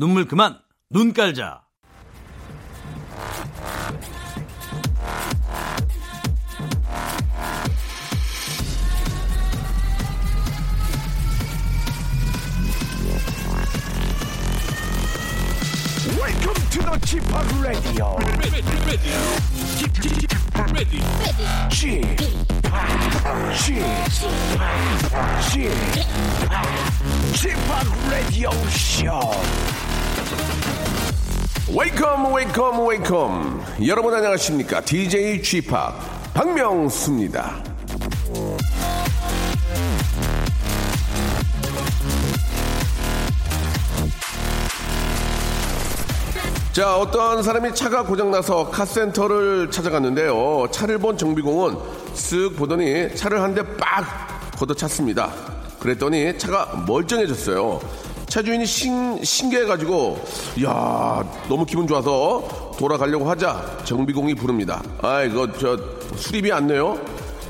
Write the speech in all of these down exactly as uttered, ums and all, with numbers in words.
눈물 그만 눈 깔자. Welcome to the Chipbag Radio. Chipbag Radio. Chipbag Radio Show. Welcome, welcome, welcome. 여러분 안녕하십니까? 디제이 Chipbag 박명수입니다. 자, 어떤 사람이 차가 고장나서 카센터를 찾아갔는데요. 차를 본 정비공은 쓱 보더니 차를 한 대 빡 걷어찼습니다. 그랬더니 차가 멀쩡해졌어요. 차주인이 신, 신기해가지고 야 너무 기분 좋아서 돌아가려고 하자 정비공이 부릅니다. 아 이거 저 수리비 안 내요?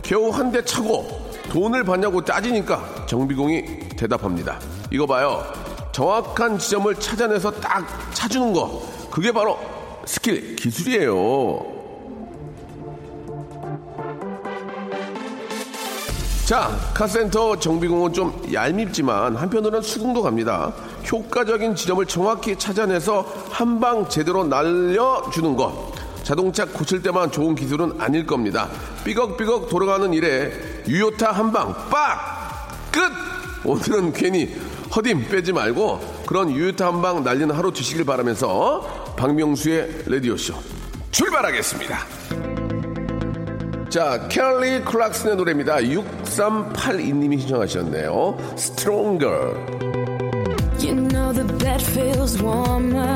겨우 한 대 차고 돈을 받냐고 따지니까 정비공이 대답합니다. 이거 봐요. 정확한 지점을 찾아내서 딱 차주는 거. 그게 바로 스킬, 기술이에요. 자, 카센터 정비공은 좀 얄밉지만 한편으로는 수긍도 갑니다. 효과적인 지점을 정확히 찾아내서 한 방 제대로 날려주는 것. 자동차 고칠 때만 좋은 기술은 아닐 겁니다. 삐걱삐걱 돌아가는 일에 유효타 한 방, 빡! 끝! 오늘은 괜히 허딤 빼지 말고 그런 유효타 한 방 날리는 하루 되시길 바라면서 박명수의 라디오쇼 출발하겠습니다. 자, 켈리 클락슨의 노래입니다. 육삼팔이 님이 신청하셨네요. Stronger. You know the bed feels warmer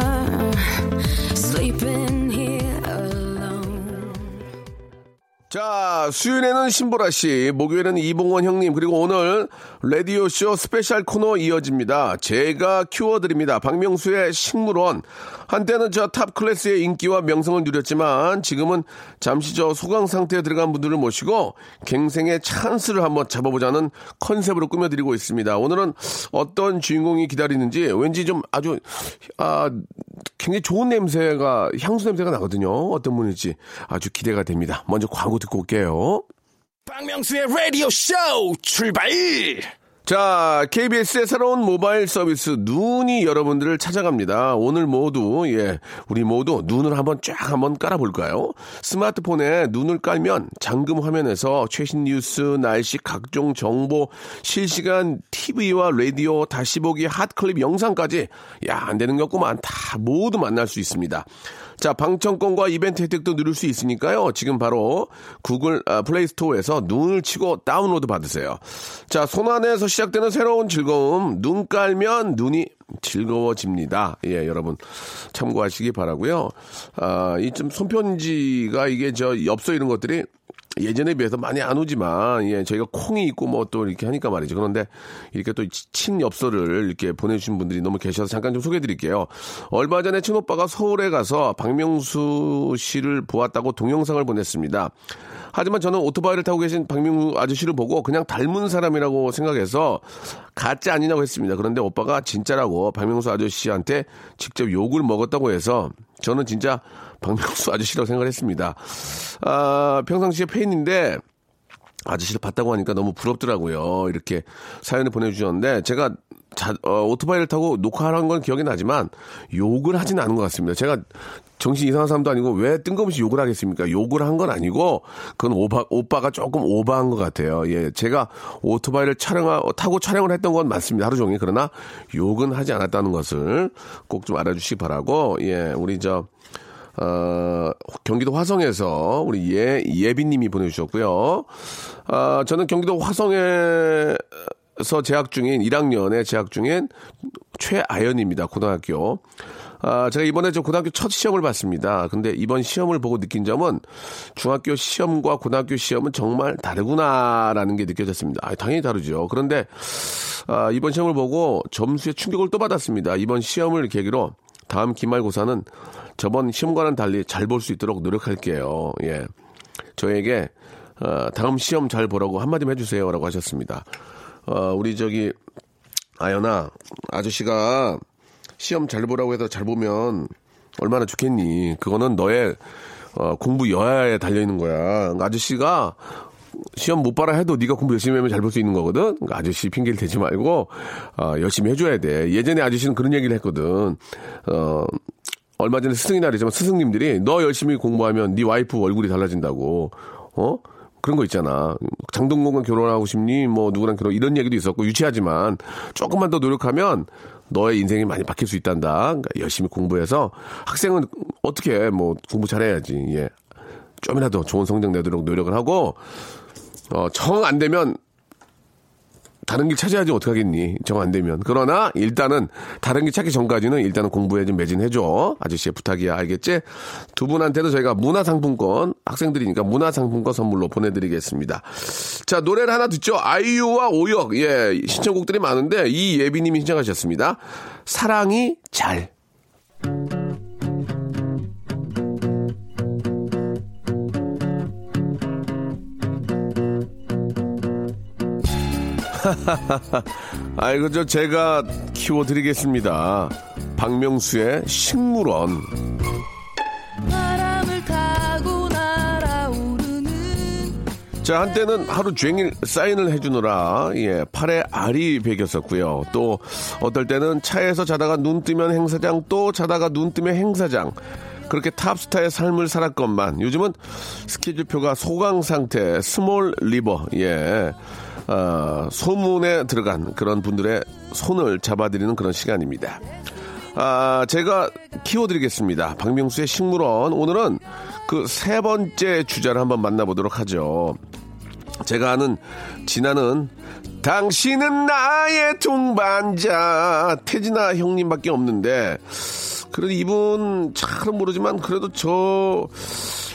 sleeping here alone. 자, 수요일에는 신보라 씨, 목요일에는 이봉원 형님, 그리고 오늘 라디오쇼 스페셜 코너 이어집니다. 제가 키워드립니다. 박명수의 식물원. 한때는 저 탑 클래스의 인기와 명성을 누렸지만 지금은 잠시 저 소강 상태에 들어간 분들을 모시고 갱생의 찬스를 한번 잡아보자는 컨셉으로 꾸며드리고 있습니다. 오늘은 어떤 주인공이 기다리는지 왠지 좀 아주 아, 굉장히 좋은 냄새가 향수 냄새가 나거든요. 어떤 분일지 아주 기대가 됩니다. 먼저 광고 듣고 올게요. 박명수의 라디오 쇼 출발! 자, 케이비에스의 새로운 모바일 서비스 눈이 여러분들을 찾아갑니다. 오늘 모두 예, 우리 모두 눈을 한번 쫙 한번 깔아볼까요? 스마트폰에 눈을 깔면 잠금 화면에서 최신 뉴스, 날씨, 각종 정보, 실시간 티비와 라디오, 다시 보기, 핫클립 영상까지 야, 안 되는 게 없구만. 다 모두 만날 수 있습니다. 자, 방청권과 이벤트 혜택도 누릴 수 있으니까요. 지금 바로 구글 아, 플레이스토어에서 눈을 치고 다운로드 받으세요. 자, 손안에서 시작되는 새로운 즐거움. 눈 깔면 눈이 즐거워집니다. 예, 여러분 참고하시기 바라고요. 아, 이 좀 손편지가 이게 저 엽서 이런 것들이 예전에 비해서 많이 안 오지만, 예, 저희가 콩이 있고 뭐 또 이렇게 하니까 말이죠. 그런데 이렇게 또 친엽서를 이렇게 보내주신 분들이 너무 계셔서 잠깐 좀 소개해드릴게요. 얼마 전에 친오빠가 서울에 가서 박명수 씨를 보았다고 동영상을 보냈습니다. 하지만 저는 오토바이를 타고 계신 박명수 아저씨를 보고 그냥 닮은 사람이라고 생각해서 가짜 아니냐고 했습니다. 그런데 오빠가 진짜라고 박명수 아저씨한테 직접 욕을 먹었다고 해서 저는 진짜 박명수 아저씨라고 생각을 했습니다. 아, 평상시에 팬인데 아저씨를 봤다고 하니까 너무 부럽더라고요. 이렇게 사연을 보내주셨는데 제가 자, 어, 오토바이를 타고 녹화를 한 건 기억이 나지만 욕을 하진 않은 것 같습니다. 제가 정신 이상한 사람도 아니고 왜 뜬금없이 욕을 하겠습니까? 욕을 한 건 아니고 그건 오바, 오빠가 조금 오바한 것 같아요. 예, 제가 오토바이를 촬영하, 타고 촬영을 했던 건 맞습니다. 하루 종일. 그러나 욕은 하지 않았다는 것을 꼭 좀 알아주시기 바라고 예, 우리 저 어, 경기도 화성에서 우리 예, 예비님이 보내주셨고요. 어, 저는 경기도 화성에서 재학 중인 일 학년에 재학 중인 최아연입니다. 고등학교. 아, 제가 이번에 저 고등학교 첫 시험을 봤습니다. 근데 이번 시험을 보고 느낀 점은 중학교 시험과 고등학교 시험은 정말 다르구나라는 게 느껴졌습니다. 아, 당연히 다르죠. 그런데 아, 이번 시험을 보고 점수에 충격을 또 받았습니다. 이번 시험을 계기로 다음 기말고사는 저번 시험과는 달리 잘 볼 수 있도록 노력할게요. 예, 저에게 어, 다음 시험 잘 보라고 한마디만 해주세요라고 하셨습니다. 어, 우리 저기 아연아 아저씨가 시험 잘 보라고 해서 잘 보면 얼마나 좋겠니. 그거는 너의 어, 공부 여야에 달려있는 거야. 그러니까 아저씨가 시험 못 봐라 해도 네가 공부 열심히 하면 잘 볼 수 있는 거거든. 그러니까 아저씨 핑계를 대지 말고 어, 열심히 해줘야 돼. 예전에 아저씨는 그런 얘기를 했거든. 어, 얼마 전에 스승의 날이지만 스승님들이 너 열심히 공부하면 네 와이프 얼굴이 달라진다고. 어? 그런 거 있잖아. 장동건과 결혼하고 싶니? 뭐 누구랑 결혼 이런 얘기도 있었고 유치하지만 조금만 더 노력하면 너의 인생이 많이 바뀔 수 있단다. 그러니까 열심히 공부해서 학생은 어떻게 해? 뭐 공부 잘해야지. 예. 좀이라도 좋은 성적 내도록 노력을 하고 어, 정 안 되면 다른 길 찾아야지 어떡하겠니? 정 안 되면. 그러나 일단은 다른 길 찾기 전까지는 일단은 공부에 좀 매진해줘. 아저씨의 부탁이야. 알겠지? 두 분한테는 저희가 문화상품권, 학생들이니까 문화상품권 선물로 보내드리겠습니다. 자, 노래를 하나 듣죠. 아이유와 오역. 예, 신청곡들이 많은데 이 예비님이 신청하셨습니다. 사랑이 잘. 아이고, 저 제가 키워드리겠습니다. 박명수의 식물원. 바람을 타고 날아오르는. 자, 한때는 하루 종일 사인을 해주느라 예, 팔에 알이 베겼었고요. 또 어떨 때는 차에서 자다가 눈 뜨면 행사장, 또 자다가 눈 뜨면 행사장. 그렇게 탑스타의 삶을 살았건만 요즘은 스케줄표가 소강상태, 스몰 리버. 예. 아, 소문에 들어간 그런 분들의 손을 잡아드리는 그런 시간입니다. 아, 제가 키워드리겠습니다. 박명수의 식물원. 오늘은 그 세 번째 주자를 한번 만나보도록 하죠. 제가 아는 진아는 당신은 나의 동반자 태진아 형님밖에 없는데 그래도 이분 잘 모르지만 그래도 저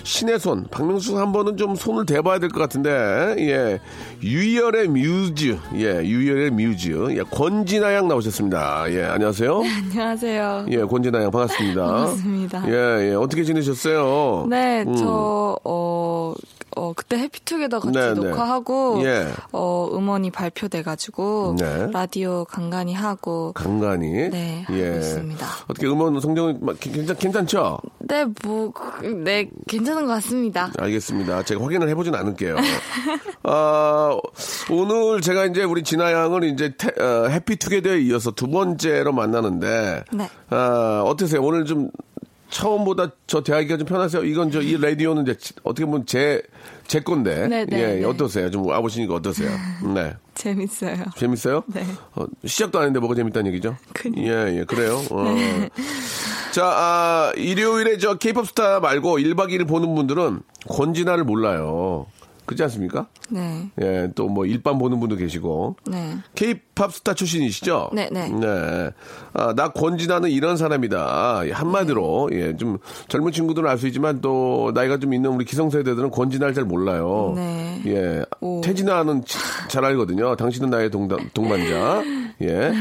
신의 손 박명수 한 번은 좀 손을 대봐야 될 것 같은데 예 유희열의 뮤즈 예 유희열의 뮤즈 예 권진아 양 나오셨습니다. 예 안녕하세요. 네, 안녕하세요. 예 권진아 양 반갑습니다. 반갑습니다. 예예 예, 어떻게 지내셨어요? 네 저 어 음. 어, 그때 해피투게더 같이 네, 녹화하고 네. 예. 어, 음원이 발표돼가지고 네. 라디오 간간히 하고 간간히 네 하고 예. 있습니다. 어떻게 음원 성적은 괜찮 괜찮죠? 네 뭐 네 괜찮은 것 같습니다. 알겠습니다. 제가 확인을 해보진 않을게요. 어, 오늘 제가 이제 우리 진아 양을 이제 태, 어, 해피투게더에 이어서 두 번째로 만나는데 네. 어, 어떠세요? 오늘 좀 처음보다 저 대하기가 좀 편하세요? 이건 저 이 라디오는 이제 어떻게 보면 제, 제 건데. 네네. 예, 어떠세요? 좀 와보시니까 어떠세요? 네. 재밌어요. 재밌어요? 네. 어, 시작도 안 했는데 뭐가 재밌다는 얘기죠? 그니까. 예, 예, 그래요. 어. 네. 자, 아, 일요일에 저 K-팝 스타 말고 일박 이일 보는 분들은 권진아를 몰라요. 그렇지 않습니까? 네. 예, 또 뭐 일반 보는 분도 계시고. 네. K-팝 스타 출신이시죠? 네, 네. 네. 아, 나 권진아는 이런 사람이다. 한마디로 네. 예, 좀 젊은 친구들은 알 수 있지만 또 나이가 좀 있는 우리 기성세대들은 권진아를 잘 몰라요. 네. 예. 오. 태진아는 잘 알거든요. 당신은 나의 동다, 동반자. 예.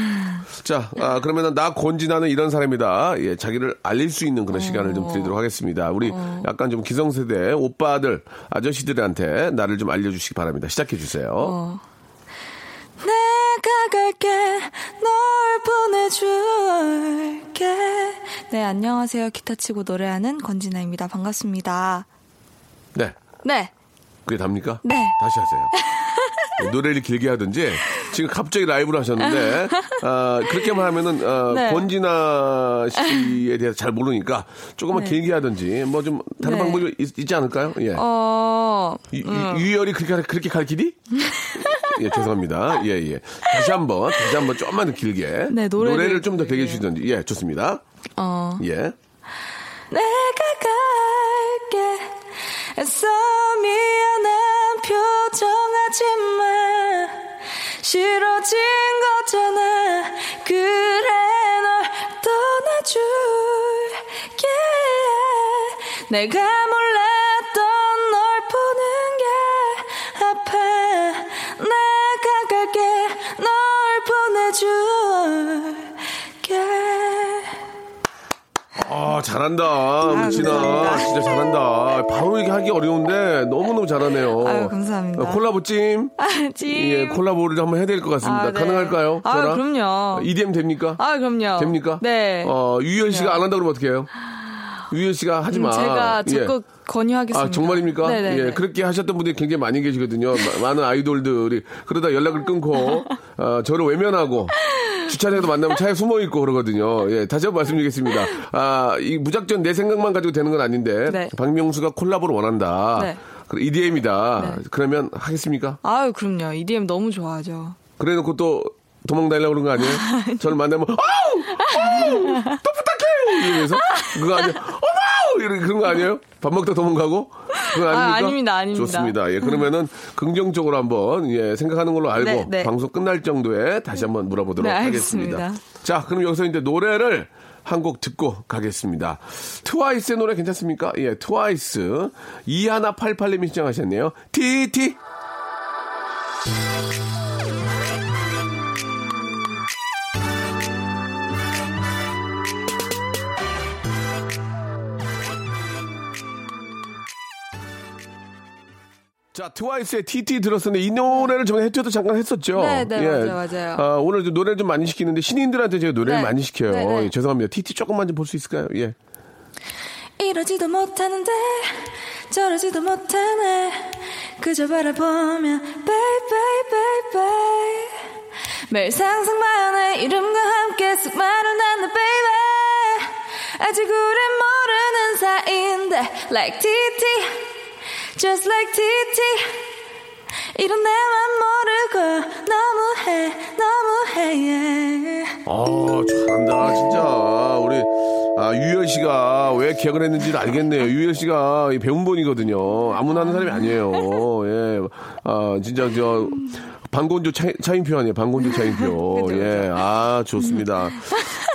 자, 아, 그러면 나 권진아는 이런 사람이다. 예, 자기를 알릴 수 있는 그런 시간을 오. 좀 드리도록 하겠습니다. 우리 오. 약간 좀 기성세대 오빠들, 아저씨들한테 나를 좀 알려주시기 바랍니다. 시작해 주세요. 어. 내가 갈게 널 보내줄게. 네, 안녕하세요. 기타 치고 노래하는 권진아입니다. 반갑습니다. 네. 네. 그게 답니까? 네. 다시 하세요. 노래를 길게 하든지 지금 갑자기 라이브를 하셨는데 어, 그렇게만 하면은 어, 네. 권진아 씨에 대해서 잘 모르니까 조금만 네. 길게 하든지 뭐 좀 다른 네. 방법이 있, 있지 않을까요? 예. 어, 음. 유희열이 그렇게 그렇게 가르치니? 예, 죄송합니다. 예, 예. 다시 한번 다시 한번 조금만 더 길게 네, 노래를, 노래를 좀 더 길게 해주시든지 예, 좋습니다. 어. 예. 내가 갈게 애써 미안한 표정하지마 싫어진 거잖아 그래 널 떠나줄게 yeah. 내가 몰랐던 널 보는 게 아파 내가 갈게 널 보내줄게 아, 잘한다. 아, 진아. 진짜 잘한다. 바로 이게 하기 어려운데 너무너무 잘하네요. 아유, 감사합니다. 콜라보 찜. 아, 찜. 예, 콜라보를 한번 해야 될 것 같습니다. 아, 네. 가능할까요? 아, 저랑? 그럼요. 이디엠 됩니까? 아, 그럼요. 됩니까? 네. 어, 유희열 씨가 안 한다 그러면 어떻게 해요? 유희열 씨가 하지 마. 음, 제가 적극 예. 권유하겠습니다. 아, 정말입니까? 네네. 예, 그렇게 하셨던 분들이 굉장히 많이 계시거든요. 많은 아이돌들이. 그러다 연락을 끊고, 어, 저를 외면하고, 주차장에서 만나면 차에 숨어 있고 그러거든요. 예, 다시 한번 말씀드리겠습니다. 아, 이 무작정 내 생각만 가지고 되는 건 아닌데, 네. 박명수가 콜라보를 원한다. 네. 이디엠이다. 네. 그러면 하겠습니까? 아유, 그럼요. 이디엠 너무 좋아하죠. 그래 놓고 또 도망다니려고 그런 거 아니에요? 저를 만나면, 아우! 아우! 또 부탁해요! 이러면서, 그거 아니에요? 이런 그런 거 아니에요? 밥 먹다 도망가고? 그건 아닙니까? 아, 아닙니다, 아닙니다. 좋습니다. 예, 그러면은 긍정적으로 한번 예, 생각하는 걸로 알고 네, 네. 방송 끝날 정도에 다시 한번 물어보도록 네, 하겠습니다. 자, 그럼 여기서 이제 노래를 한 곡 듣고 가겠습니다. 트와이스의 노래 괜찮습니까? 예, 트와이스 이일팔팔님이 신청하셨네요. 티티. 자, 트와이스의 티티 들었었는데 이 노래를 저번에 해투에도 잠깐 했었죠. 네, 네, 예. 맞아요, 맞아요. 아, 오늘 좀 노래를 좀 많이 시키는데 신인들한테 제가 노래를 네. 많이 시켜요. 네, 네. 예, 죄송합니다. 티티 조금만 좀 볼 수 있을까요? 예. 이러지도 못하는데 저러지도 못하네 그저 바라보면 베이베이베이베이 매일 상상만해 이름과 함께 쑥 마련하는 베이베 아직 우린 모르는 사이인데 like 티티 Just like 티티 이런 내맘 모르고 너무해 너무해 yeah. 아 잘한다 진짜 우리 아, 유희열 씨가 왜 기억을 했는지를 알겠네요. 유희열 씨가 배운 분이거든요. 아무나 하는 사람이 아니에요. 예, 아 진짜 저 반건조 차, 차인표 아니에요. 반건조 차인표. 예, 아 좋습니다.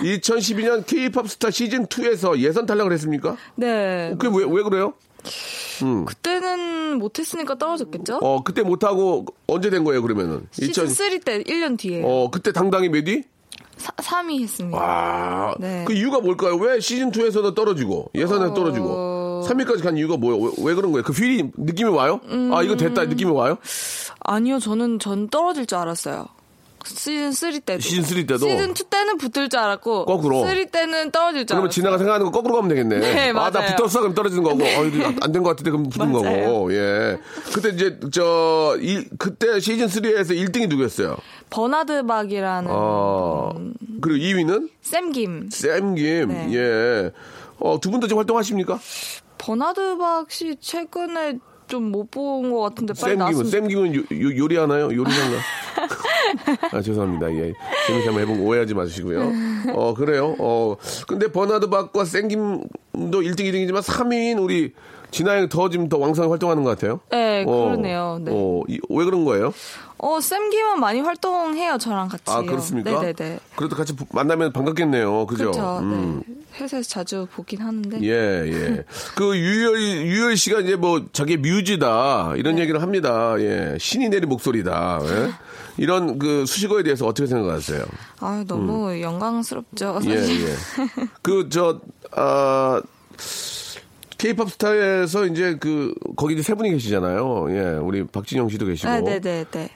이천십이년 K-팝 스타 시즌 이에서 예선 탈락을 했습니까? 네. 그게 왜, 왜 그래요? 음. 그때는 못했으니까 떨어졌겠죠? 어, 그때 못하고 언제 된 거예요, 그러면은? 시즌 쓰리 때, 일 년 뒤에. 어, 그때 당당히 몇 위? 삼위 했습니다. 와. 네. 그 이유가 뭘까요? 왜 시즌이에서도 떨어지고, 예선에서 어... 떨어지고, 삼위까지 간 이유가 뭐예요? 왜, 왜 그런 거예요? 그 휠이, 느낌이 와요? 음... 아, 이거 됐다, 느낌이 와요? 아니요, 저는 전 떨어질 줄 알았어요. 시즌 쓰리 때도. 시즌 쓰리 때도? 시즌 투 때는 붙을 줄 알았고. 거꾸로. 쓰리 때는 떨어질 줄 알았어요. 그러면 지나가 생각하는 거 거꾸로 가면 되겠네. 네, 맞아요. 아, 나 붙었어? 그럼 떨어지는 거고. 네. 어, 안 된 것 같은데 그럼 붙은 거고. 예. 그때 이제, 저, 일, 그때 시즌 쓰리에서 일등이 누구였어요? 버나드 박이라는. 아. 그리고 이위는? 샘 김. 샘 김. 네. 예. 어, 두 분 다 지금 활동하십니까? 버나드 박 씨 최근에 좀 못 본 것 같은데 빨리 나왔으면 샘 김은 요리하나요? 요리하나요? 아, 죄송합니다. 예. 재밌게 한번 해보고 오해하지 마시고요. 어, 그래요. 어, 근데 버나드 박과 쌩김도 일등, 이등이지만 삼위인 우리 진아양 더 지금 더 왕성히 활동하는 것 같아요. 네, 어, 그러네요. 네. 어, 이, 왜 그런 거예요? 어, 쌤김은 많이 활동해요, 저랑 같이. 아, 그렇습니까? 네네네. 그래도 같이 만나면 반갑겠네요. 그죠? 그렇죠. 음. 네. 회사에서 자주 보긴 하는데. 예, 예. 그 유열, 유열 씨가 이제 뭐 자기 뮤즈다, 이런 네. 얘기를 합니다. 예. 신이 내린 목소리다. 예. 이런 그 수식어에 대해서 어떻게 생각하세요? 아, 너무 음. 영광스럽죠. 예, 예. 그, 저, 아, K-팝 스타에서 이제 그 거기 이제 세 분이 계시잖아요. 예, 우리 박진영 씨도 계시고, 아,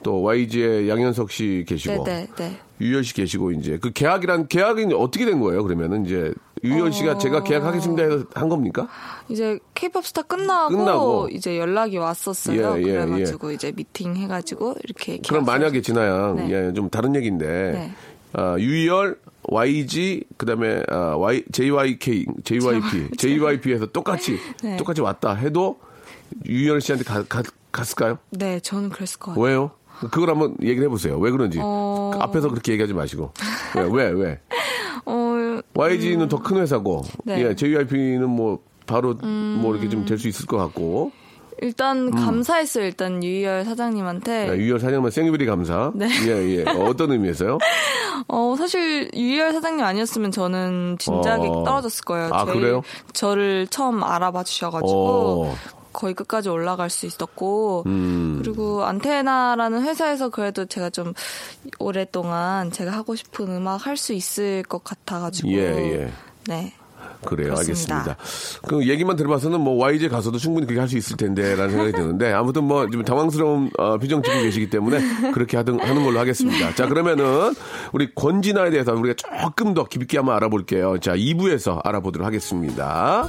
또 와이지의 양현석 씨 계시고, 네네네. 유희열 씨 계시고 이제 그 계약이란 계약이 어떻게 된 거예요? 그러면은 이제 유희열 어... 씨가 제가 계약하겠습니다 해서 한 겁니까? 이제 K-팝 스타 끝나고, 끝나고 이제 연락이 왔었어요. 예, 예, 그래가지고 예. 이제 미팅 해가지고 이렇게. 그럼 만약에 진아야, 네. 예, 좀 다른 얘기인데. 네. 아, 유희열, 와이지, 그 다음에, 아, Y, JYK, JYP, 제이와이피에서 똑같이, 네. 똑같이 왔다 해도 유희열 씨한테 가, 가, 갔을까요? 네, 저는 그랬을 것 같아요. 왜요? 그걸 한번 얘기를 해보세요. 왜 그런지. 어... 앞에서 그렇게 얘기하지 마시고. 왜, 왜, 왜? 어... 와이지는 음... 더 큰 회사고, 네. 예, 제이와이피는 뭐, 바로 음... 뭐 이렇게 좀 될 수 있을 것 같고. 일단, 음. 감사했어요, 일단, 유희열 사장님한테. 네, 유희열 사장님한테 생일비리 감사. 네. 예, 예. 어, 어떤 의미에서요? 어, 사실, 유희열 사장님 아니었으면 저는 진작에 어. 떨어졌을 거예요. 아, 저희, 그래요? 저를 처음 알아봐 주셔가지고. 어. 거의 끝까지 올라갈 수 있었고 음. 그리고 안테나라는 회사에서 그래도 제가 좀 오랫동안 제가 하고 싶은 음악 할 수 있을 것 같아가지고. 예, 예. 네. 그래요. 그렇습니다. 알겠습니다. 그 얘기만 들어봐서는 뭐 와이지 가서도 충분히 그렇게 할 수 있을 텐데라는 생각이 드는데 아무튼 뭐 좀 당황스러운 어, 표정 짓고 계시기 때문에 그렇게 하든, 하는 걸로 하겠습니다. 자, 그러면은 우리 권진아에 대해서 우리가 조금 더 깊게 한번 알아볼게요. 자, 이 부에서 알아보도록 하겠습니다.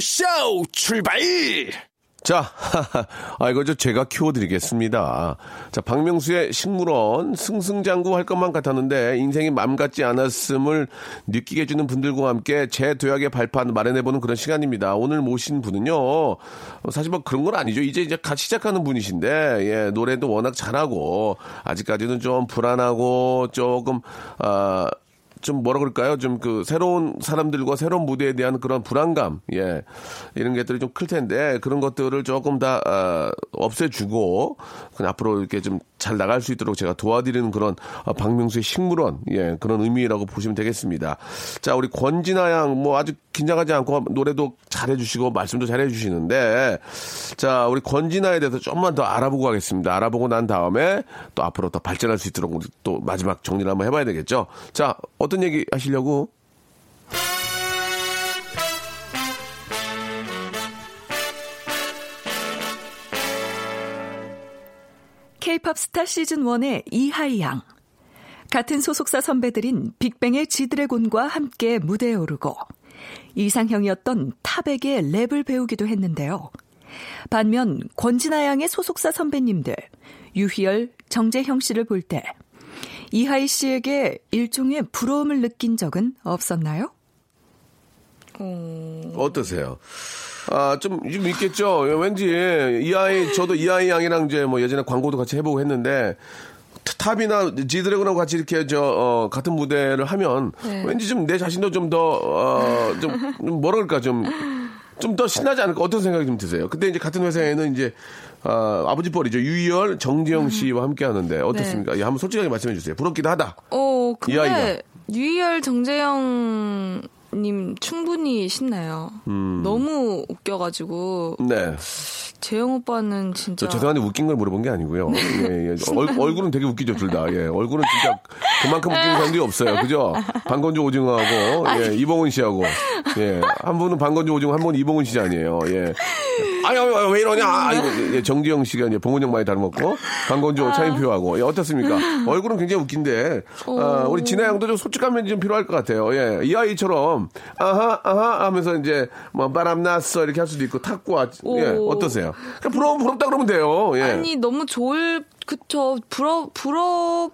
쇼 출발! 자, 아 이거 저 제가 키워드리겠습니다. 자, 박명수의 식물원 승승장구 할 것만 같았는데 인생이 맘 같지 않았음을 느끼게 해주는 분들과 함께 제 도약의 발판 마련해보는 그런 시간입니다. 오늘 모신 분은요, 사실 뭐 그런 건 아니죠. 이제 이제 같이 시작하는 분이신데 예, 노래도 워낙 잘하고 아직까지는 좀 불안하고 조금 아. 좀 뭐라 그럴까요? 좀 그 새로운 사람들과 새로운 무대에 대한 그런 불안감, 예. 이런 것들이 좀 클 텐데, 그런 것들을 조금 다, 어, 없애주고, 그냥 앞으로 이렇게 좀 잘 나갈 수 있도록 제가 도와드리는 그런, 어, 박명수의 식물원, 예. 그런 의미라고 보시면 되겠습니다. 자, 우리 권진아 양, 뭐 아주 긴장하지 않고 노래도 잘해주시고, 말씀도 잘해주시는데, 자, 우리 권진아에 대해서 좀만 더 알아보고 가겠습니다. 알아보고 난 다음에 또 앞으로 더 발전할 수 있도록 우리 또 마지막 정리를 한번 해봐야 되겠죠? 자, 어떤 얘기 하시려고? K-팝 스타 시즌 일의 이하이 양. 같은 소속사 선배들인 빅뱅의 지드래곤과 함께 무대에 오르고 이상형이었던 타백의 랩을 배우기도 했는데요. 반면 권진아 양의 소속사 선배님들 유희열, 정재형 씨를 볼 때 이하이 씨에게 일종의 부러움을 느낀 적은 없었나요? 음... 어떠세요? 아, 좀, 좀 있겠죠? 왠지, 이하이, 저도 이하이 양이랑 이제 뭐 예전에 광고도 같이 해보고 했는데, 탑이나 지드래곤하고 같이 이렇게 저, 어, 같은 무대를 하면, 네. 왠지 좀 내 자신도 좀 더, 어, 좀, 좀 뭐랄까, 좀, 좀 더 신나지 않을까? 어떤 생각이 좀 드세요? 근데 이제 같은 회사에는 이제, 아, 아버지 뻘이죠. 유희열, 정재영 씨와 함께 하는데, 어떻습니까? 네. 예, 한번 솔직하게 말씀해 주세요. 부럽기도 하다. 어, 근데, 유희열, 정재영 님 충분히 신나요. 음. 너무 웃겨가지고. 네. 재영 오빠는 진짜. 저 죄송한데 웃긴 걸 물어본 게 아니고요. 예, 예. 얼, 얼굴은 되게 웃기죠, 둘 다. 예. 얼굴은 진짜 그만큼 웃긴 사람들이 없어요. 그죠? 방건조 오징어하고, 예, 이봉원 씨하고. 예. 한 분은 방건조 오징어, 한 분은 이봉원 씨 아니에요. 예. 아유, 아유, 왜 이러냐. 아, 이거, 예, 정지영 씨가 이제 봉원 형 많이 닮았고, 방건조 차인표하고. 예, 어떻습니까? 얼굴은 굉장히 웃긴데, 아, 우리 진아 양도 좀 솔직한 면이 좀 필요할 것 같아요. 예. 이 아이처럼, 아하, 아하 하면서 이제, 뭐, 바람났어. 이렇게 할 수도 있고, 탁구, 예. 어떠세요? 그냥 부러움, 부럽다 그러면 돼요. 예. 아니, 너무 좋을, 그쵸. 부럽, 부럽.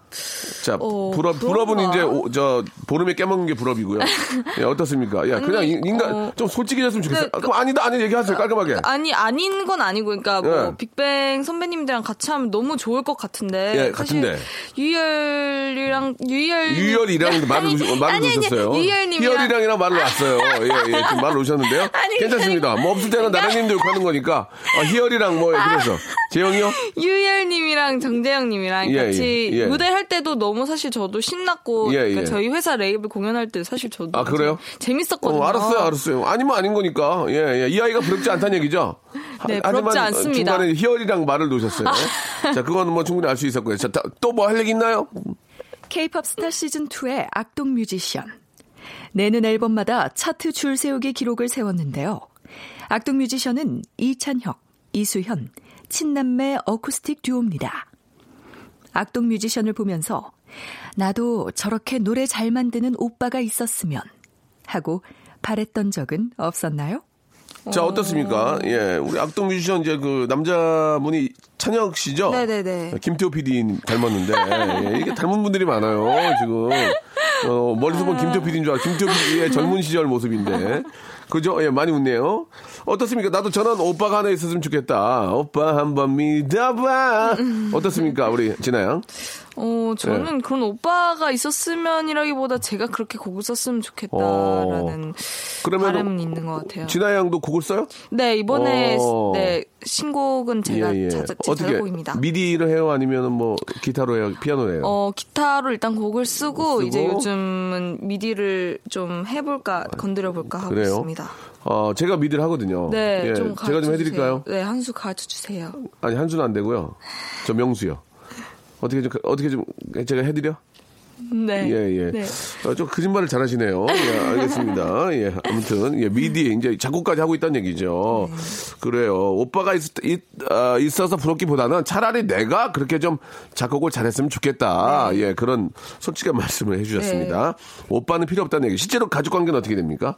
자, 어, 부럽, 부럽은 이제, 오, 저, 보름에 깨먹는 게 부럽이고요. 예, 어떻습니까? 예, 아니, 그냥 인간, 어. 좀 솔직해졌으면 좋겠어요. 그, 아, 그럼 아니다, 아니, 얘기하세요. 깔끔하게. 아니, 아닌 건 아니고, 그러니까 뭐, 예. 빅뱅 선배님들이랑 같이 하면 너무 좋을 것 같은데. 예, 같은데. 유희열이랑, 유희열. 유희열이랑 말을, 아니, 말을 아니, 놓으셨어요. 유희열님이랑. 유희열이랑이랑 말을 놨어요. 예, 예, 지금 말을 놓으셨는데요. 아니, 괜찮습니다. 아니, 뭐, 없을 때는 그러니까. 나랑님도 욕하는 거니까. 아, 희열이랑 뭐, 그래서. 재영이요? 유희열님이랑 정재영님이랑 예, 같이 예, 예. 무대할 때도 너무 사실 저도 신났고 예, 그러니까 예. 저희 회사 레이블 공연할 때 사실 저도 아, 그래요? 재밌었거든요. 어, 알았어요. 알았어요. 아니면 아닌 거니까. 예, 예. 이 아이가 부럽지 않다는 얘기죠? 네, 하, 부럽지 하지만 않습니다. 중간에 희열이랑 말을 놓으셨어요. 아. 자, 그건 뭐 충분히 알 수 있었고요. 자, 또 뭐 할 얘기 있나요? K-팝 스타 시즌 이의 악동 뮤지션. 내는 앨범마다 차트 줄 세우기 기록을 세웠는데요. 악동 뮤지션은 이찬혁, 이수현, 친남매 어쿠스틱 듀오입니다. 악동 뮤지션을 보면서 나도 저렇게 노래 잘 만드는 오빠가 있었으면 하고 바랬던 적은 없었나요? 자, 어떻습니까? 예, 우리 악동 뮤지션 이제 그 남자분이 찬혁 씨죠? 네네네. 김태호 피디 닮았는데 예, 이게 닮은 분들이 많아요 지금. 어, 멀리서 본 김태호 피디인 줄 알아. 김태호 피디의 젊은 시절 모습인데. 그죠? 예, 많이 웃네요. 어떻습니까? 나도 저런 오빠가 하나 있었으면 좋겠다. 오빠 한번 믿어봐. 어떻습니까? 우리 진아야. 어, 저는 네. 그런 오빠가 있었으면이라기보다 제가 그렇게 곡을 썼으면 좋겠다라는 바람은 있는 것 같아요. 진아 양도 곡을 써요? 네, 이번에 어. 네, 신곡은 제가 예, 예. 자작, 제 자작곡입니다. 미디로 해요? 아니면 뭐 기타로 해요? 피아노로 해요? 어, 기타로 일단 곡을 쓰고, 쓰고. 이제 요즘은 미디를 좀 해볼까, 건드려볼까 하고 그래요? 있습니다. 어, 제가 미디를 하거든요. 네, 예, 좀 제가 좀 해드릴까요? 네, 한 수 가르쳐주세요. 아니, 한 수는 안 되고요. 저 명수요. 어떻게 좀 어떻게 좀 제가 해드려? 네. 예 예. 네. 어, 좀 거짓말을 잘하시네요. 예, 알겠습니다. 예. 아무튼 예 미디 이제 작곡까지 하고 있다는 얘기죠. 네. 그래요. 오빠가 있, 있, 아, 있어서 부럽기보다는 차라리 내가 그렇게 좀 작곡을 잘했으면 좋겠다. 네. 예 그런 솔직한 말씀을 해주셨습니다. 네. 오빠는 필요 없다는 얘기. 실제로 가족 관계는 어떻게 됩니까?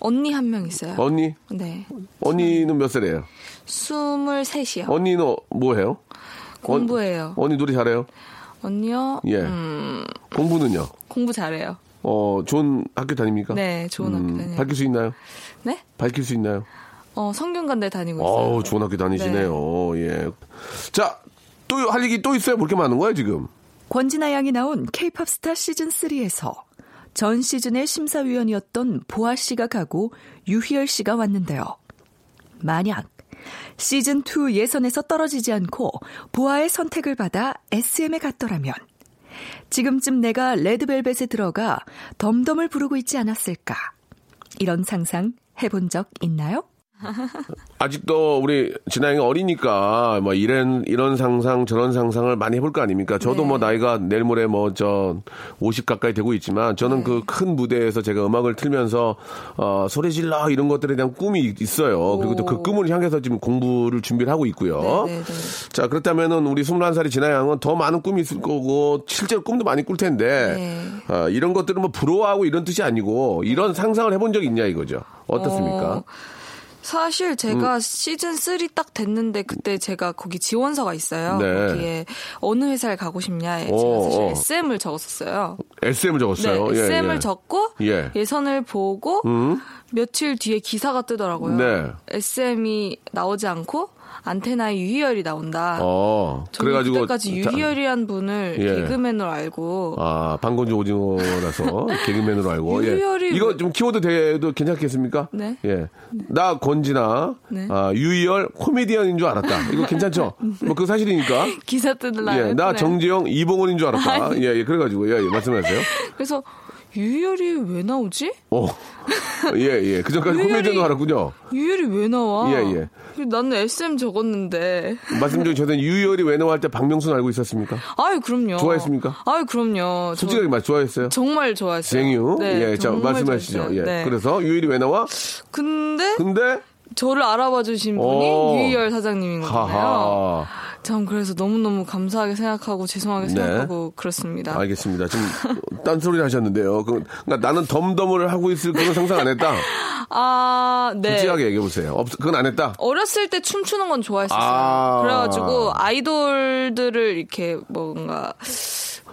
언니 한 명 있어요. 언니? 네. 언니는 몇 살이에요? 스물셋이요. 언니는 뭐 해요? 공부해요. 언니 노래 잘해요? 언니요? 예. 음... 공부는요? 공부 잘해요. 어, 좋은 학교 다닙니까? 네, 좋은 음, 학교 다녀요. 밝힐 수 있나요? 네? 밝힐 수 있나요? 어, 성균관대 다니고 있어요. 어우, 좋은 학교 다니시네요. 네. 오, 예. 자, 또 할 얘기 또 있어요? 볼 게 많은 거예요, 지금? 권진아 양이 나온 K-팝 스타 시즌 삼에서 전 시즌의 심사위원이었던 보아 씨가 가고 유희열 씨가 왔는데요. 만약 시즌이 예선에서 떨어지지 않고 보아의 선택을 받아 에스엠에 갔더라면 지금쯤 내가 레드벨벳에 들어가 덤덤을 부르고 있지 않았을까. 이런 상상 해본 적 있나요? 아직도 우리 진아이가 어리니까 뭐 이런 이런 상상 저런 상상을 많이 해볼 거 아닙니까? 저도 네. 뭐 나이가 내일 모레 뭐 저 오십 가까이 되고 있지만 저는 네. 그 큰 무대에서 제가 음악을 틀면서 어, 소리 질러 이런 것들에 대한 꿈이 있어요. 오. 그리고 또 그 꿈을 향해서 지금 공부를 준비를 하고 있고요. 네, 네, 네. 자 그렇다면은 우리 스물한 살이 진아 양은 더 많은 꿈이 있을 거고 실제로 꿈도 많이 꿀 텐데 네. 어, 이런 것들은 뭐 부러워하고 이런 뜻이 아니고 이런 상상을 해본 적 있냐 이거죠. 어떻습니까? 어. 사실 제가 음. 시즌 삼이 딱 됐는데 그때 제가 거기 지원서가 있어요. 네. 거기에 어느 회사를 가고 싶냐에 오, 제가 사실 오. 에스엠을 적었었어요. 에스엠을 적었어요? 네, 예, 에스엠을 예. 적고 예. 예선을 보고 음. 며칠 뒤에 기사가 뜨더라고요. 네. 에스엠이 나오지 않고 안테나의 유희열이 나온다. 어, 그래가지고 그때까지 유희열이란 분을 예. 개그맨으로 알고 아 방건조 오징어라서 개그맨으로 알고 유희열이 예. 이거 왜... 좀 키워드 대도 괜찮겠습니까? 네. 예. 네. 나 권진아 네. 아, 유희열 코미디언인 줄 알았다. 이거 괜찮죠? 네. 뭐 그 사실이니까 기사 뜨들라. 예. 나 정재영 이봉원인 줄 알았다. 예예. 예. 그래가지고 예, 예. 말씀하세요. 그래서 유희열이 왜 나오지? 어. 예, 예. 그 전까지 코미디언도 알았군요. 유희열이 왜 나와? 예, 예. 나는 에스엠 적었는데. 말씀 중에 저는 유희열이 왜 나와 할 때 박명수는 알고 있었습니까? 아유, 그럼요. 좋아했습니까? 아유, 그럼요. 솔직하게 말 좋아했어요? 정말 좋아했어요. 쟁유? 네, 예, 자, 말씀하시죠. 예. 네. 그래서 유희열이 왜 나와? 근데? 근데? 저를 알아봐주신 분이 유희열 사장님인 거잖아요. 참 그래서 너무너무 감사하게 생각하고 죄송하게 생각하고 네. 그렇습니다. 알겠습니다. 지금 딴소리를 하셨는데요. 그러니까 나는 덤덤을 하고 있을 그런 상상 안 했다? 아, 네. 솔직하게 얘기해보세요. 없, 그건 안 했다? 어렸을 때 춤추는 건 좋아했었어요. 아~ 그래가지고 아이돌들을 이렇게 뭔가...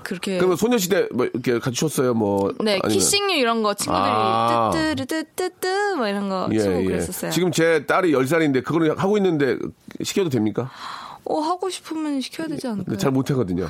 그렇게. 그러면 소녀시대, 뭐, 이렇게 같이 췄어요, 뭐. 네, 아니면... 키싱류 이런 거, 친구들이, 아~ 뜨뜨르뜨뜨뜨, 뭐 이런 거, 예, 추고 예. 그랬었어요. 지금 제 딸이 열 살인데, 그걸 하고 있는데, 시켜도 됩니까? 어, 하고 싶으면 시켜야 되지 않을까요? 잘 못하거든요.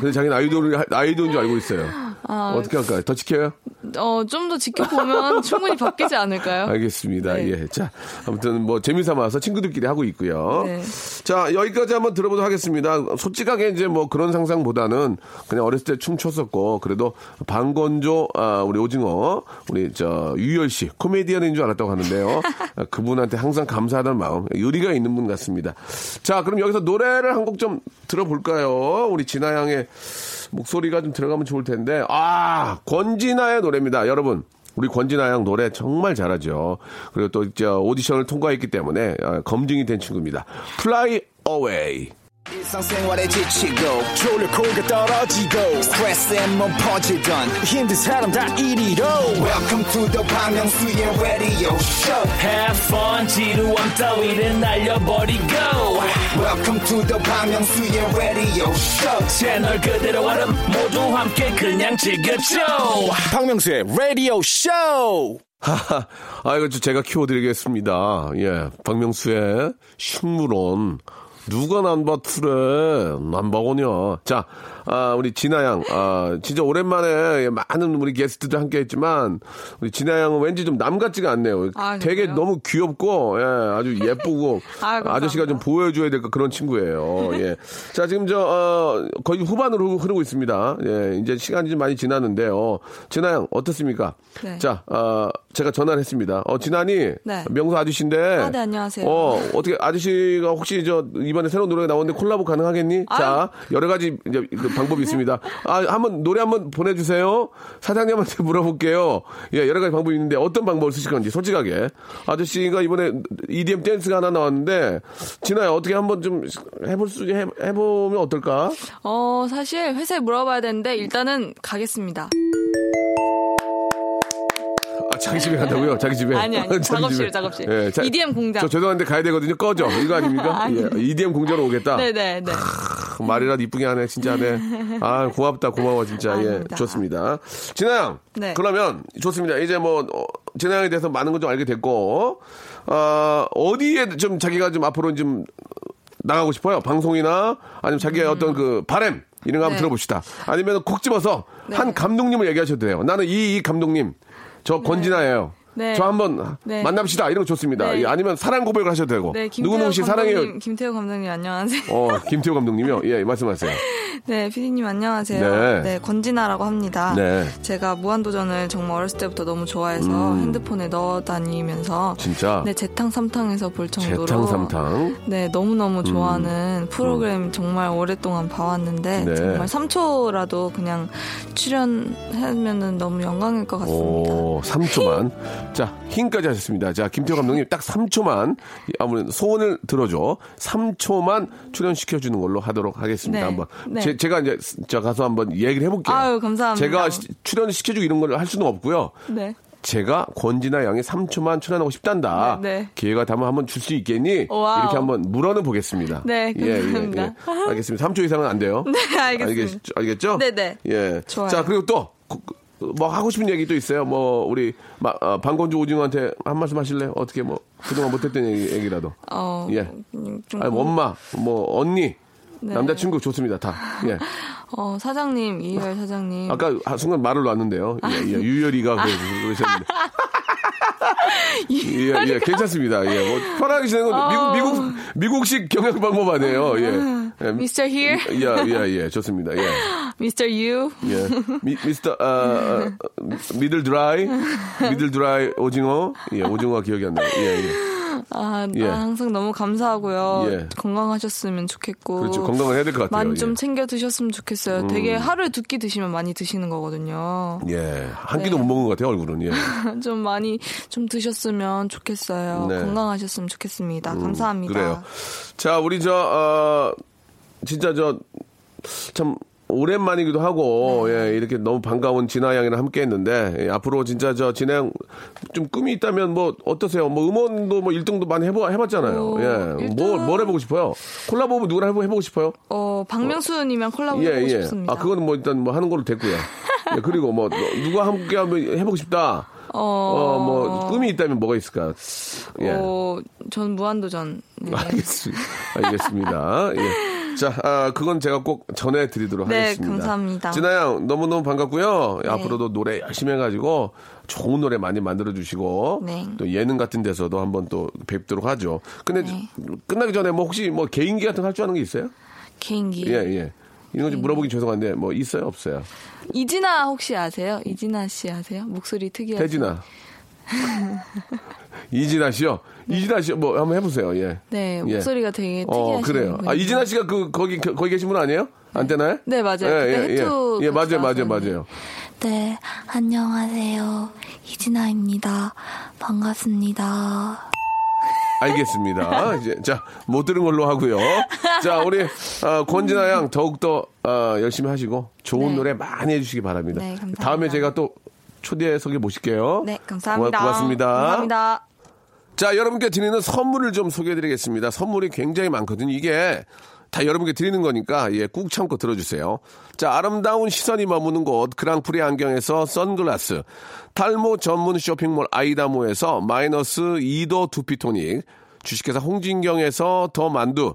근데 자기는 아이돌을, 아이돌인 줄 알고 있어요. 아, 어떻게 할까요? 더 지켜요? 어, 좀 더 지켜보면 충분히 바뀌지 않을까요? 알겠습니다. 네. 예. 자, 아무튼 뭐 재미삼아서 친구들끼리 하고 있고요. 네. 자, 여기까지 한번 들어보도록 하겠습니다. 솔직하게 이제 뭐 그런 상상보다는 그냥 어렸을 때 춤췄었고, 그래도 방건조, 아, 우리 오징어, 우리 저, 유희열 씨, 코미디언인 줄 알았다고 하는데요. 그분한테 항상 감사하다는 마음, 의리가 있는 분 같습니다. 자, 그럼 여기서 노래를 한 곡 좀 들어볼까요? 우리 진아 양의 목소리가 좀 들어가면 좋을 텐데, 아, 권진아의 노래입니다. 여러분, 우리 권진아 양 노래 정말 잘하죠. 그리고 또 저 오디션을 통과했기 때문에 검증이 된 친구입니다. Fly Away. 일상생활에 지치고, 졸려 코가 떨어지고, 스트레스에 몸 퍼지던, 힘든 사람 다 이리로. Welcome to the 박명수의 radio show. Have fun, 지루함 따위를 날려버리고. Welcome to the 박명수의 radio show. 채널 그대로 와름 모두 함께 그냥 즐겨줘. 박명수의 radio show. 하하, 아, 이거 제가 키워드리겠습니다. 예, 박명수의 식물원. 누가 남바투래? 남바고냐. 자, 아, 우리 진아 양. 아, 진짜 오랜만에 많은 우리 게스트들 함께 했지만, 우리 진아 양은 왠지 좀 남 같지가 않네요. 아, 되게 너무 귀엽고, 예, 아주 예쁘고, 아유, 아저씨가 좀 보여줘야 될 그런 친구예요. 예. 자, 지금 저, 어, 거의 후반으로 흐르고 있습니다. 예, 이제 시간이 좀 많이 지났는데요. 진아 양, 어떻습니까? 네. 자, 어, 제가 전화를 했습니다. 어, 진아니, 네. 명수 아저씨인데, 아, 네, 안녕하세요. 어, 어떻게, 아저씨가 혹시 저, 이번에 새로운 노래가 나오는데 콜라보 가능하겠니? 아유. 자, 여러 가지 이제 방법이 있습니다. 아, 한번 노래 한번 보내주세요. 사장님한테 물어볼게요. 예, 여러 가지 방법이 있는데 어떤 방법을 쓰실 건지 솔직하게. 아저씨가 이번에 이디엠 댄스가 하나 나왔는데, 진아야, 어떻게 한번 좀 해볼 수, 해, 해보면 어떨까? 어, 사실 회사에 물어봐야 되는데 일단은 가겠습니다. 아, 자기 집에 간다고요? 자기 집에? 아니, 아니. 자기 작업실, 집에. 작업실. 예, 자, 이디엠 공장. 저 죄송한데 가야 되거든요. 꺼져. 이거 아닙니까? 아니. 예, 이디엠 공장으로 오겠다. 네네네. 아, 말이라도 이쁘게 하네. 진짜 하네. 아, 고맙다. 고마워. 진짜. 아닙니다. 예, 좋습니다. 진아 양. 네. 그러면 좋습니다. 이제 뭐, 어, 진아 양에 대해서 많은 걸 좀 알게 됐고, 어, 어디에 좀 자기가 좀 앞으로 좀 나가고 싶어요? 방송이나 아니면 자기의 음. 어떤 그 바램 이런 거 한번 네. 들어봅시다. 아니면 콕 집어서 네. 한 감독님을 얘기하셔도 돼요. 나는 이, 이 감독님. 저 네. 권진아예요. 네. 저 한번 네. 만납시다. 이런 거 좋습니다. 네. 아니면 사랑 고백을 하셔도 되고. 네, 누구는 혹시 사랑해요. 김태호 감독님 안녕하세요. 어, 김태호 감독님이요? 예, 말씀하세요. 네, 피디님 안녕하세요. 네. 네, 권진아라고 합니다. 네. 제가 무한도전을 정말 어렸을 때부터 너무 좋아해서 음. 핸드폰에 넣어 다니면서 진짜. 네, 재탕 삼탕에서 볼 정도로 재탕 삼탕. 네, 너무너무 좋아하는 음. 프로그램 정말 오랫동안 봐왔는데 네. 정말 삼 초라도 그냥 출연하면은 너무 영광일 것 같습니다. 오, 삼 초만. 자, 힘까지 하셨습니다. 자, 김태호 감독님 딱 삼 초만 아무래도 소원을 들어줘. 삼 초만 출연시켜 주는 걸로 하도록 하겠습니다. 네. 한번 네. 제, 제가 이제 저 가서 한번 얘기를 해볼게요. 아유, 감사합니다. 제가 시, 출연시켜주고 이런 걸 할 수는 없고요. 네. 제가 권진아 양이 삼 초만 출연하고 싶단다. 네, 네. 기회가 되면 한번 줄 수 있겠니? 오와우. 이렇게 한번 물어는 보겠습니다. 네, 감사합니다. 예, 예, 예. 알겠습니다. 삼 초 이상은 안 돼요. 네, 알겠습니다. 알겠, 알겠죠? 네, 네. 예. 좋아요. 자, 그리고 또. 뭐 하고 싶은 얘기 또 있어요? 뭐 우리 마, 어, 방건조 오징어한테 한 말씀 하실래요? 어떻게 뭐 그동안 못했던 얘기, 얘기라도. 어, 예. 좀... 아니, 엄마, 뭐 언니, 네. 남자친구 좋습니다 다. 예. 어, 사장님, 이유열 사장님. 아까 순간 말을 놨는데요. 아, 예, 예. 유희열이가 아, 그러셨는데. 유희열이가... 예, 예, 괜찮습니다. 예, 뭐 편하게 지내는 건 어... 미국 미국 미국식 경영 방법 아니에요. 예. 예. 미스터 Here. 예, 예, 예, 좋습니다. 예. 미스터 U. 예. 미, 미스터 아, 미들 드라이, 미들 드라이 오징어. 예, 오징어 기억이 안 나요. 예, 예. 아, 예. 항상 너무 감사하고요. 예. 건강하셨으면 좋겠고. 그렇죠. 건강을 해야 될 것 같아요. 많이 좀 예. 챙겨 드셨으면 좋겠어요. 음. 되게 하루에 두 끼 드시면 많이 드시는 거거든요. 예. 한 끼도 네. 못 먹은 것 같아요, 얼굴은. 예. 좀 많이 좀 드셨으면 좋겠어요. 네. 건강하셨으면 좋겠습니다. 음, 감사합니다. 그래요. 자, 우리 저, 어, 진짜 저, 참. 오랜만이기도 하고 네. 예, 이렇게 너무 반가운 진아 양이랑 함께했는데 예, 앞으로 진짜 저 진아 양 좀 꿈이 있다면 뭐 어떠세요? 뭐 음원도 뭐 일 등도 많이 해보 해봤잖아요. 예, 뭘 뭘 해보고 싶어요? 콜라보 누구랑 해보 해보고 싶어요? 어, 박명수님이랑 콜라보 예, 해보고 예. 싶습니다. 아, 그거는 뭐 일단 뭐 하는 걸로 됐고요. 예, 그리고 뭐 누가 함께 한번 해보고 싶다. 어, 어, 뭐 꿈이 있다면 뭐가 있을까? 예, 어, 전 무한도전. 네. 알겠습니다. 알겠습니다. 예. 자, 아, 그건 제가 꼭 전해드리도록 네, 하겠습니다. 네, 감사합니다. 진아 양, 너무너무 반갑고요. 네. 앞으로도 노래 열심히 해가지고 좋은 노래 많이 만들어주시고 네. 또 예능 같은 데서도 한번 또 뵙도록 하죠. 근데 네. 끝나기 전에 뭐 혹시 뭐 개인기 같은 거 할 줄 아는 게 있어요? 개인기? 예, 예. 이런 거 좀 물어보긴 죄송한데 뭐 있어요, 없어요? 이진아 혹시 아세요? 이진아 씨 아세요? 목소리 특이하죠? 대진아. 이진아 씨요? 네. 이진아 씨, 뭐, 한번 해보세요, 예. 네, 목소리가 예. 되게 특이하시네요. 어, 그래요. 분이죠. 아, 이진아 씨가 그, 거기, 거기 계신 분 아니에요? 안테나요? 네, 맞아요. 예, 예, 예. 예, 맞아요, 맞아요, 맞아요. 네, 안녕하세요. 이진아입니다. 반갑습니다. 알겠습니다. 이제, 자, 못 들은 걸로 하고요. 자, 우리 어, 권진아 양 더욱더 어, 열심히 하시고 좋은 네. 노래 많이 해주시기 바랍니다. 네, 감사합니다. 다음에 제가 또 초대석에 모실게요. 네, 감사합니다. 고마, 고맙습니다. 감사합니다. 자, 여러분께 드리는 선물을 좀 소개해드리겠습니다. 선물이 굉장히 많거든요. 이게 다 여러분께 드리는 거니까 예, 꾹 참고 들어주세요. 자, 아름다운 시선이 머무는 곳 그랑프리 안경에서 선글라스, 탈모 전문 쇼핑몰 아이다모에서 마이너스 이 도 두피토닉, 주식회사 홍진경에서 더 만두,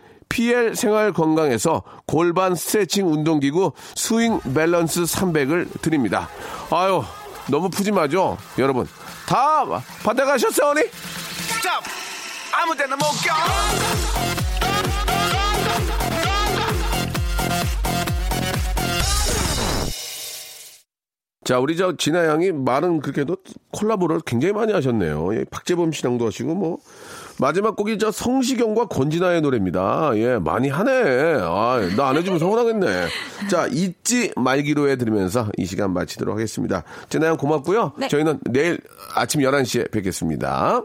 피엘 생활 건강에서 골반 스트레칭 운동기구 스윙 밸런스 삼백을 드립니다. 아유, 너무 푸짐하죠? 여러분, 다 받아가셨어요, 언니? 스톱! 아무 데나 못 껴! 자, 우리 저 진아 양이 말은 그렇게도 콜라보를 굉장히 많이 하셨네요. 예, 박재범 씨랑도 하시고 뭐 마지막 곡이 저 성시경과 권진아의 노래입니다. 예, 많이 하네. 아, 나 안 해주면 서운하겠네. 자, 잊지 말기로 해드리면서 이 시간 마치도록 하겠습니다. 진아 양 고맙고요. 네. 저희는 내일 아침 열한 시에 뵙겠습니다.